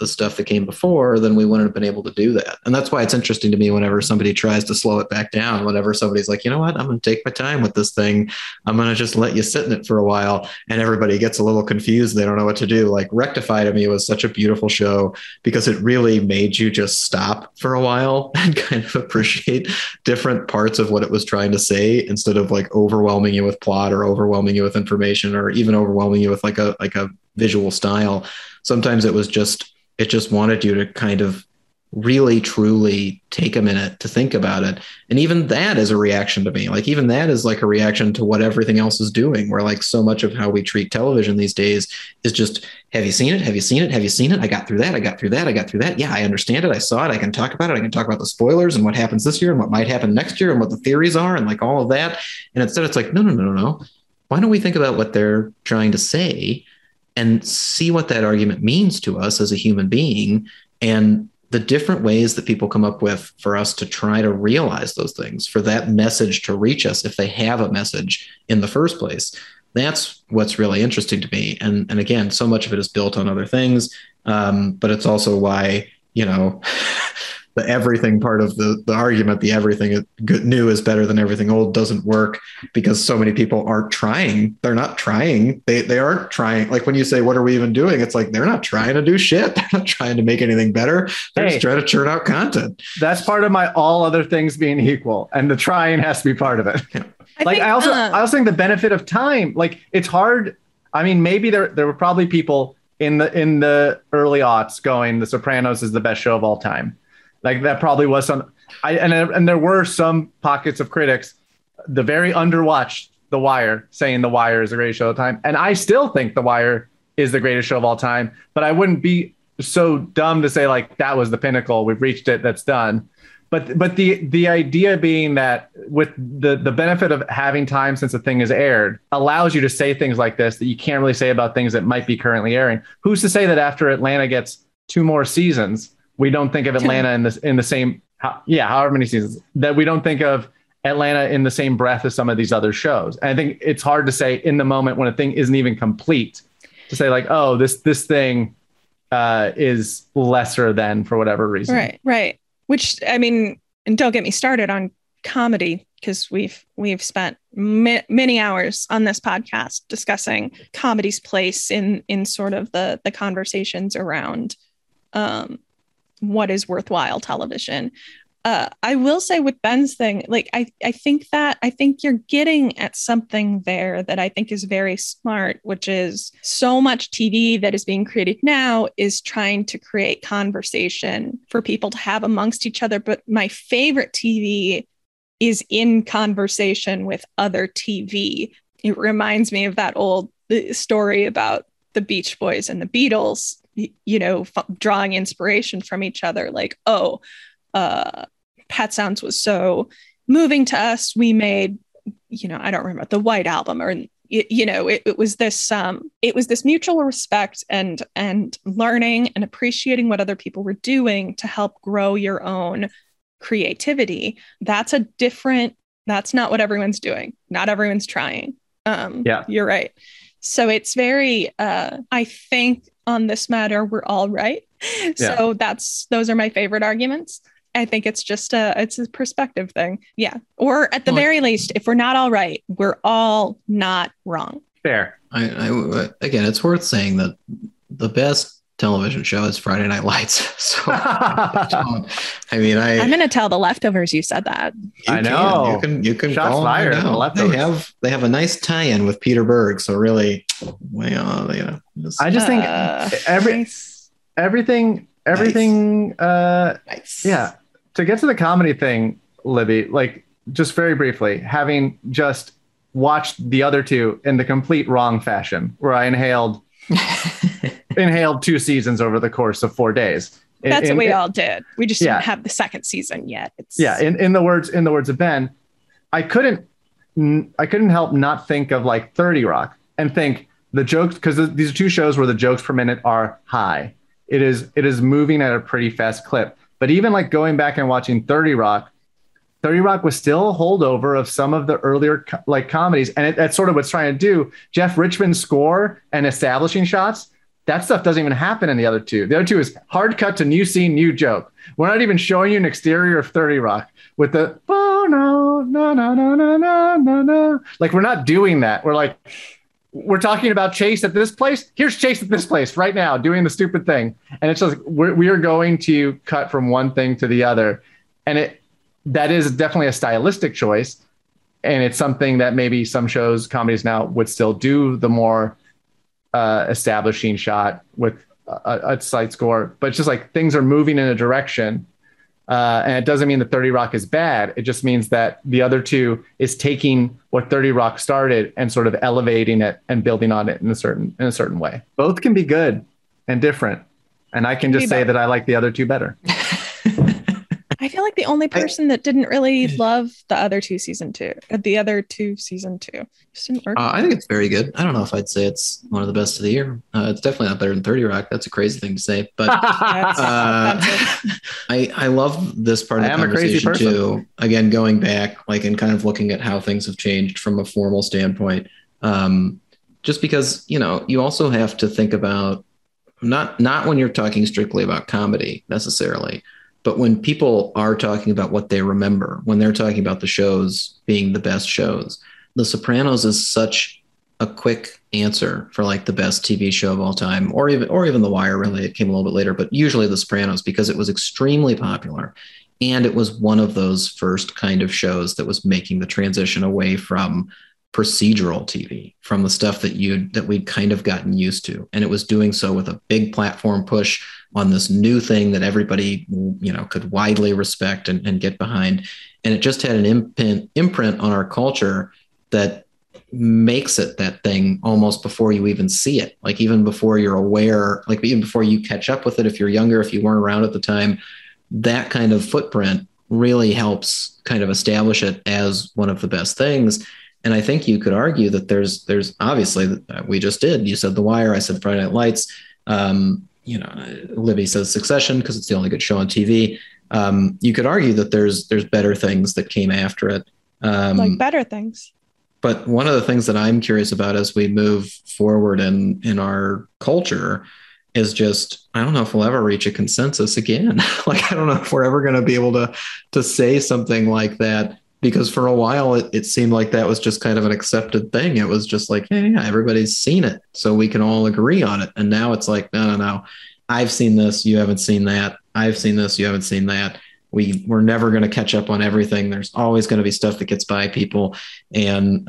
the stuff that came before, then we wouldn't have been able to do that. And that's why it's interesting to me whenever somebody tries to slow it back down, whenever somebody's like, you know what, I'm going to take my time with this thing. I'm going to just let you sit in it for a while. And everybody gets a little confused. They don't know what to do. Like Rectify to me was such a beautiful show because it really made you just stop for a while and kind of appreciate different parts of what it was trying to say instead of like overwhelming you with plot or overwhelming you with information or even overwhelming you with like a visual style. Sometimes it was just, it just wanted you to kind of really truly take a minute to think about it. And even that is a reaction to me. Like even that is like a reaction to what everything else is doing, where like so much of how we treat television these days is just, have you seen it? Have you seen it? Have you seen it? I got through that. I got through that. I got through that. Yeah, I understand it. I saw it. I can talk about it. I can talk about the spoilers and what happens this year and what might happen next year and what the theories are and like all of that. And instead it's like, no. Why don't we think about what they're trying to say and see what that argument means to us as a human being and the different ways that people come up with for us to try to realize those things, for that message to reach us if they have a message in the first place. That's what's really interesting to me. And again, so much of it is built on other things, but it's also why, you know, the everything part of the argument, the everything new is better than everything old doesn't work because so many people aren't trying. They're not trying. They aren't trying. Like when you say, what are we even doing? It's like, they're not trying to do shit. They're not trying to make anything better. They're just trying to churn out content. That's part of my all other things being equal. And the trying has to be part of it. Yeah. I also think the benefit of time, like it's hard. I mean, maybe there were probably people in the early aughts going, The Sopranos is the best show of all time. Like that probably was and there were some pockets of critics, the very underwatched The Wire, saying The Wire is the greatest show of all time. And I still think The Wire is the greatest show of all time, but I wouldn't be so dumb to say like, that was the pinnacle. We've reached it. That's done. But the idea being that with the benefit of having time since the thing is aired allows you to say things like this that you can't really say about things that might be currently airing. Who's to say that after Atlanta gets 2 more seasons, we don't think of Atlanta in the same, however many seasons, that we don't think of Atlanta in the same breath as some of these other shows. And I think it's hard to say in the moment when a thing isn't even complete to say like, oh, this thing is lesser than for whatever reason. Right. Which, I mean, and don't get me started on comedy, because we've spent many hours on this podcast discussing comedy's place in sort of the conversations around what is worthwhile television. I will say with Ben's thing, like I think you're getting at something there that I think is very smart, which is so much TV that is being created now is trying to create conversation for people to have amongst each other. But my favorite TV is in conversation with other TV. It reminds me of that old story about the Beach Boys and the Beatles, you know, drawing inspiration from each other. Like, Pat Sounds was so moving to us. We made, you know, I don't remember, the White Album, or, you know, it was this mutual respect and learning and appreciating what other people were doing to help grow your own creativity. That's not what everyone's doing. Not everyone's trying. Yeah, you're right. So it's very, I think on this matter, we're all right. Yeah. So those are my favorite arguments. I think it's just it's a perspective thing. Yeah. Or at the very least, if we're not all right, we're all not wrong. Fair. I again, it's worth saying that the best television show is Friday Night Lights. So I'm going to tell the leftovers you said that. I know. You can shots fired on the leftovers. They have a nice tie-in with Peter Berg. So really, well, you know. I just think everything. Nice. Yeah. To get to the comedy thing, Libby, like just very briefly, having just watched The Other Two in the complete wrong fashion, where I inhaled 2 seasons over the course of 4 days. That's what we all did. We just didn't have the second season yet. In the words of Ben, I couldn't help not think of like 30 Rock and think the jokes, because these are 2 shows where the jokes per minute are high. It is moving at a pretty fast clip. But even like going back and watching 30 Rock was still a holdover of some of the earlier comedies. And that's sort of what's trying to do. Jeff Richman's score and establishing shots, That stuff doesn't even happen in the other two. The other two is hard cut to new scene, new joke. We're not even showing you an exterior of 30 Rock with the, oh, no, no, no, no, no, no, no, no. Like, we're not doing that. We're like, we're talking about Chase at this place. Here's Chase at this place right now doing the stupid thing. And it's just like, we are going to cut from one thing to the other. And that is definitely a stylistic choice. And it's something that maybe some shows, comedies now would still do the more establishing shot with a slight score. But it's just like things are moving in a direction. And it doesn't mean that 30 Rock is bad. It just means that the other two is taking what 30 Rock started and sort of elevating it and building on it in a certain way. Both can be good and different. And I can just say that I like the other two better. I feel like the only person that didn't really love the other two season two. Just didn't work. I think it's very good. I don't know if I'd say it's one of the best of the year. It's definitely not better than 30 Rock. That's a crazy thing to say, but I love this part of the conversation too. Again, going back, like, and kind of looking at how things have changed from a formal standpoint. Just because, you know, you also have to think about not when you're talking strictly about comedy necessarily, but when people are talking about what they remember, when they're talking about the shows being the best shows, The Sopranos is such a quick answer for like the best TV show of all time, or even The Wire, really. It came a little bit later, but usually The Sopranos, because it was extremely popular. And it was one of those first kind of shows that was making the transition away from procedural TV, from the stuff that we'd kind of gotten used to. And it was doing so with a big platform push on this new thing that everybody, you know, could widely respect and get behind. And it just had an imprint on our culture that makes it that thing almost before you even see it. Like, even before you're aware, like even before you catch up with it, if you're younger, if you weren't around at the time, that kind of footprint really helps kind of establish it as one of the best things. And I think you could argue that there's obviously, we just did. You said The Wire, I said Friday Night Lights. You know, Libby says Succession because it's the only good show on TV. You could argue that there's better things that came after it. Like better things. But one of the things that I'm curious about as we move forward in our culture is just, I don't know if we'll ever reach a consensus again. Like, I don't know if we're ever going to be able to say something like that. Because for a while, it seemed like that was just kind of an accepted thing. It was just like, hey, yeah, everybody's seen it, so we can all agree on it. And now it's like, no. I've seen this. You haven't seen that. I've seen this. You haven't seen that. We're never going to catch up on everything. There's always going to be stuff that gets by people. And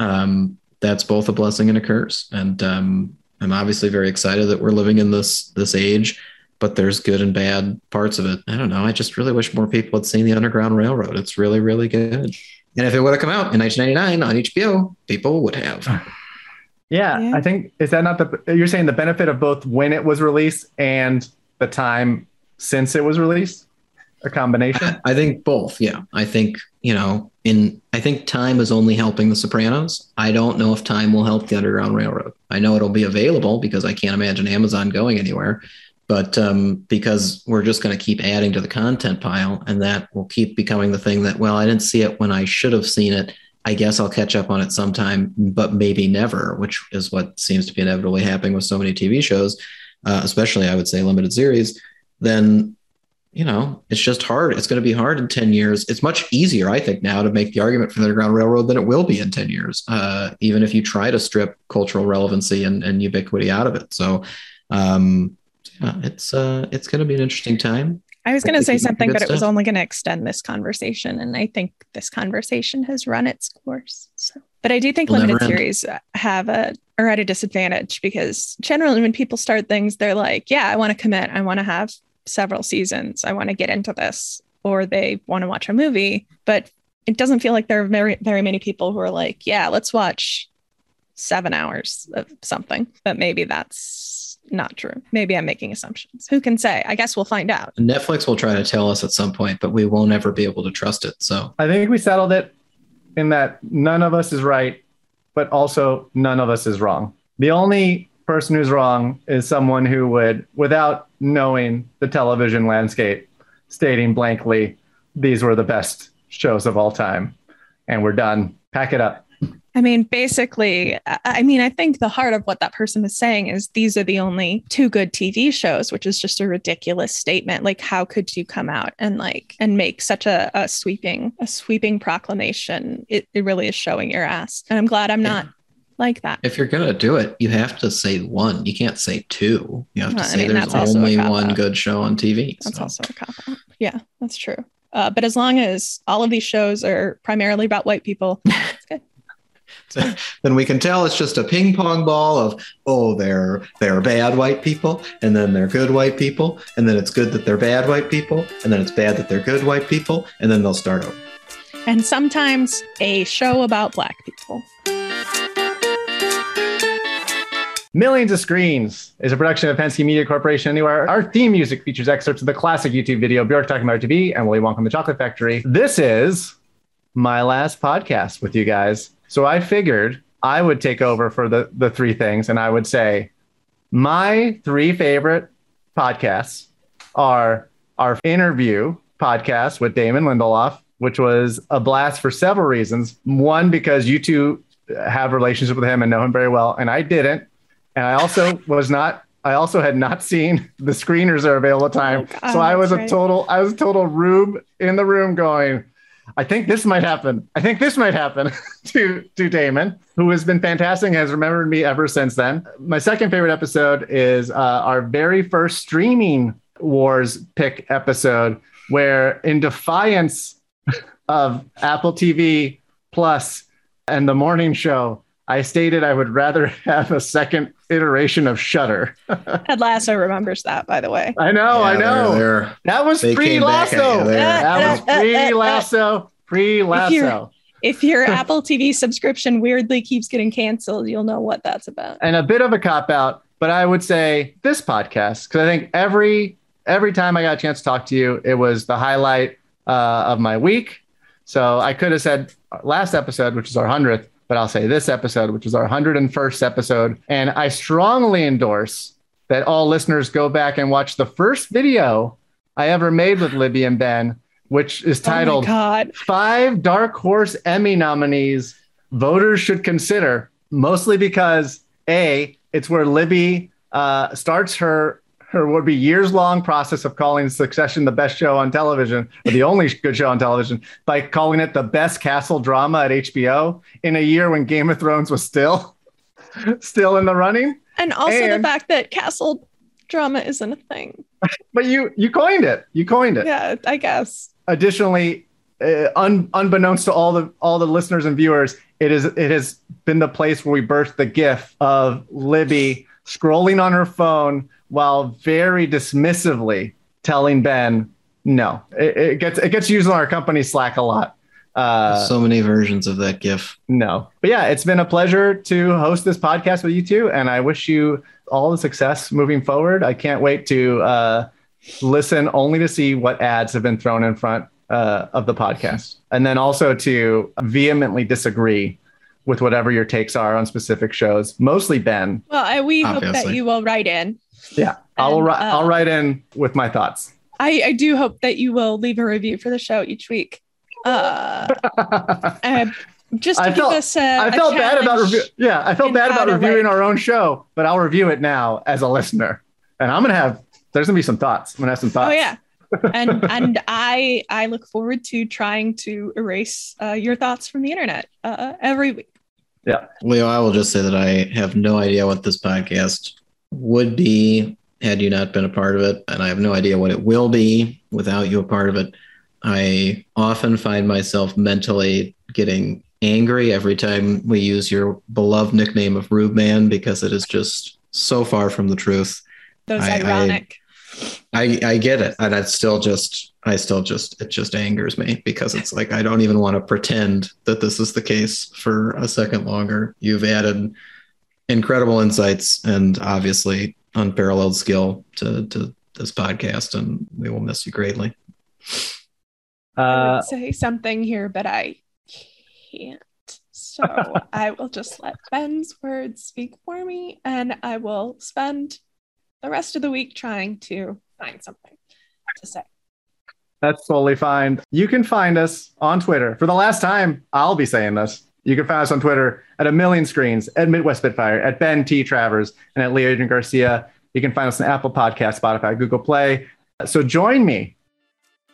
that's both a blessing and a curse. And I'm obviously very excited that we're living in this age, but there's good and bad parts of it. I don't know. I just really wish more people had seen The Underground Railroad. It's really, really good. And if it would have come out in 1999 on HBO, people would have. Yeah. I think, is that not you're saying the benefit of both when it was released and the time since it was released? A combination? I think both. Yeah. I think, you know, I think time is only helping The Sopranos. I don't know if time will help The Underground Railroad. I know it'll be available because I can't imagine Amazon going anywhere, but because we're just going to keep adding to the content pile, and that will keep becoming the thing that, well, I didn't see it when I should have seen it. I guess I'll catch up on it sometime, but maybe never, which is what seems to be inevitably happening with so many TV shows, especially, I would say, limited series. Then, you know, it's just hard. It's going to be hard in 10 years. It's much easier, I think, now to make the argument for The Underground Railroad than it will be in 10 years, even if you try to strip cultural relevancy and ubiquity out of it. So, it's going to be an interesting time. I was going to say something, but it was only going to extend this conversation. And I think this conversation has run its course. So, but I do think limited series are at a disadvantage, because generally when people start things, they're like, yeah, I want to commit. I want to have several seasons. I want to get into this, or they want to watch a movie, but it doesn't feel like there are very, very many people who are like, yeah, let's watch 7 hours of something. But maybe that's not true. Maybe I'm making assumptions. Who can say? I guess we'll find out. Netflix will try to tell us at some point, but we won't ever be able to trust it. So I think we settled it in that none of us is right, but also none of us is wrong. The only person who's wrong is someone who would, without knowing the television landscape, stating blankly, these were the best shows of all time. And we're done. Pack it up. I mean, basically, I think the heart of what that person is saying is these are the only two good TV shows, which is just a ridiculous statement. Like, how could you come out and make such a sweeping proclamation? It really is showing your ass. And I'm glad I'm not like that. If you're going to do it, you have to say one. You can't say two. You have to say there's only one good show on TV. That's also a cop-out. Yeah, that's true. But as long as all of these shows are primarily about white people, it's good. Then we can tell it's just a ping pong ball of, oh, they're bad white people, and then they're good white people, and then it's good that they're bad white people, and then it's bad that they're good white people, and then they'll start over. And sometimes a show about Black people. Millions of Screens is a production of Penske Media Corporation IndieWire. Our theme music features excerpts of the classic YouTube video Bjork Talking About TV and Willy Wonka and the Chocolate Factory. This is my last podcast with you guys. So I figured I would take over for the three things, and I would say my three favorite podcasts are our interview podcast with Damon Lindelof, which was a blast for several reasons. One, because you two have a relationship with him and know him very well, and I didn't. And I also had not seen the screeners are available time. So I was a total rube in the room going, I think this might happen to Damon, who has been fantastic and has remembered me ever since then. My second favorite episode is our very first Streaming Wars pick episode, where in defiance of Apple TV Plus and the morning show, I stated I would rather have a second iteration of Shudder. Ted Lasso remembers that, by the way. I know. That was pre-Lasso. That was pre-Lasso. If your Apple TV subscription weirdly keeps getting canceled, you'll know what that's about. And a bit of a cop-out, but I would say this podcast, because I think every time I got a chance to talk to you, it was the highlight of my week. So I could have said last episode, which is our 100th, but I'll say this episode, which is our 101st episode. And I strongly endorse that all listeners go back and watch the first video I ever made with Libby and Ben, which is titled 5 Dark Horse Emmy Nominees Voters Should Consider, mostly because A, it's where Libby starts her would be years-long process of calling Succession the best show on television, or the only good show on television, by calling it the best castle drama at HBO in a year when Game of Thrones was still in the running. And also the fact that castle drama isn't a thing. But you coined it. Yeah, I guess. Additionally, unbeknownst to all the listeners and viewers, it has been the place where we birthed the gif of Libby scrolling on her phone while very dismissively telling Ben, no. It gets used on our company Slack a lot. So many versions of that GIF. No. But yeah, it's been a pleasure to host this podcast with you two, and I wish you all the success moving forward. I can't wait to listen only to see what ads have been thrown in front of the podcast. And then also to vehemently disagree with whatever your takes are on specific shows, mostly Ben. Well, we obviously hope that you will write in. Yeah, I'll write in with my thoughts. I do hope that you will leave a review for the show each week. I felt bad about reviewing our own show, but I'll review it now as a listener. And I'm going to have some thoughts. Oh yeah. And I look forward to trying to erase your thoughts from the internet every week. Yeah. Leo, I will just say that I have no idea what this podcast would be had you not been a part of it, and I have no idea what it will be without you a part of it. I often find myself mentally getting angry every time we use your beloved nickname of Rube Man, because it is just so far from the truth. Those ironic. I get it, and it just angers me, because it's like I don't even want to pretend that this is the case for a second longer. You've added incredible insights and obviously unparalleled skill to this podcast, and we will miss you greatly. I would say something here, but I can't. So I will just let Ben's words speak for me, and I will spend the rest of the week trying to find something to say. That's totally fine. You can find us on Twitter. For the last time, I'll be saying this. You can find us on Twitter at A Million Screens, at Midwest Spitfire, at Ben T. Travers, and at Leo Adrian Garcia. You can find us on Apple Podcasts, Spotify, Google Play. So join me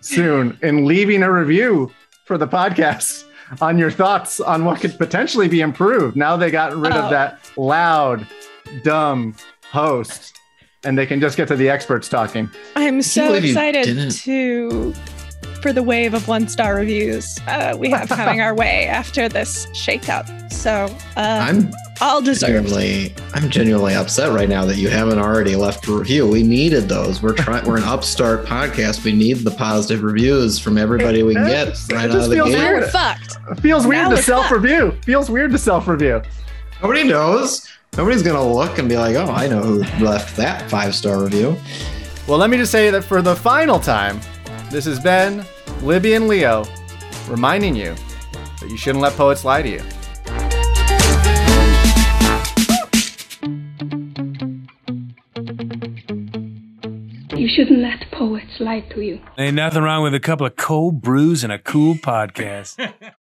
soon in leaving a review for the podcast on your thoughts on what could potentially be improved. Now they got rid of that loud, dumb host, and they can just get to the experts talking. I'm so excited for the wave of one-star reviews we have coming our way after this shakeout. So I'm genuinely upset right now that you haven't already left a review. We needed those. We're an upstart podcast. We need the positive reviews from everybody we can get right out of the gate. We're fucked. Feels weird to self-review. Nobody knows. Nobody's going to look and be like, oh, I know who left that 5-star review. Well, let me just say that for the final time, this is Ben, Libby, and Leo reminding you that you shouldn't let poets lie to you. You shouldn't let poets lie to you. Ain't nothing wrong with a couple of cold brews and a cool podcast.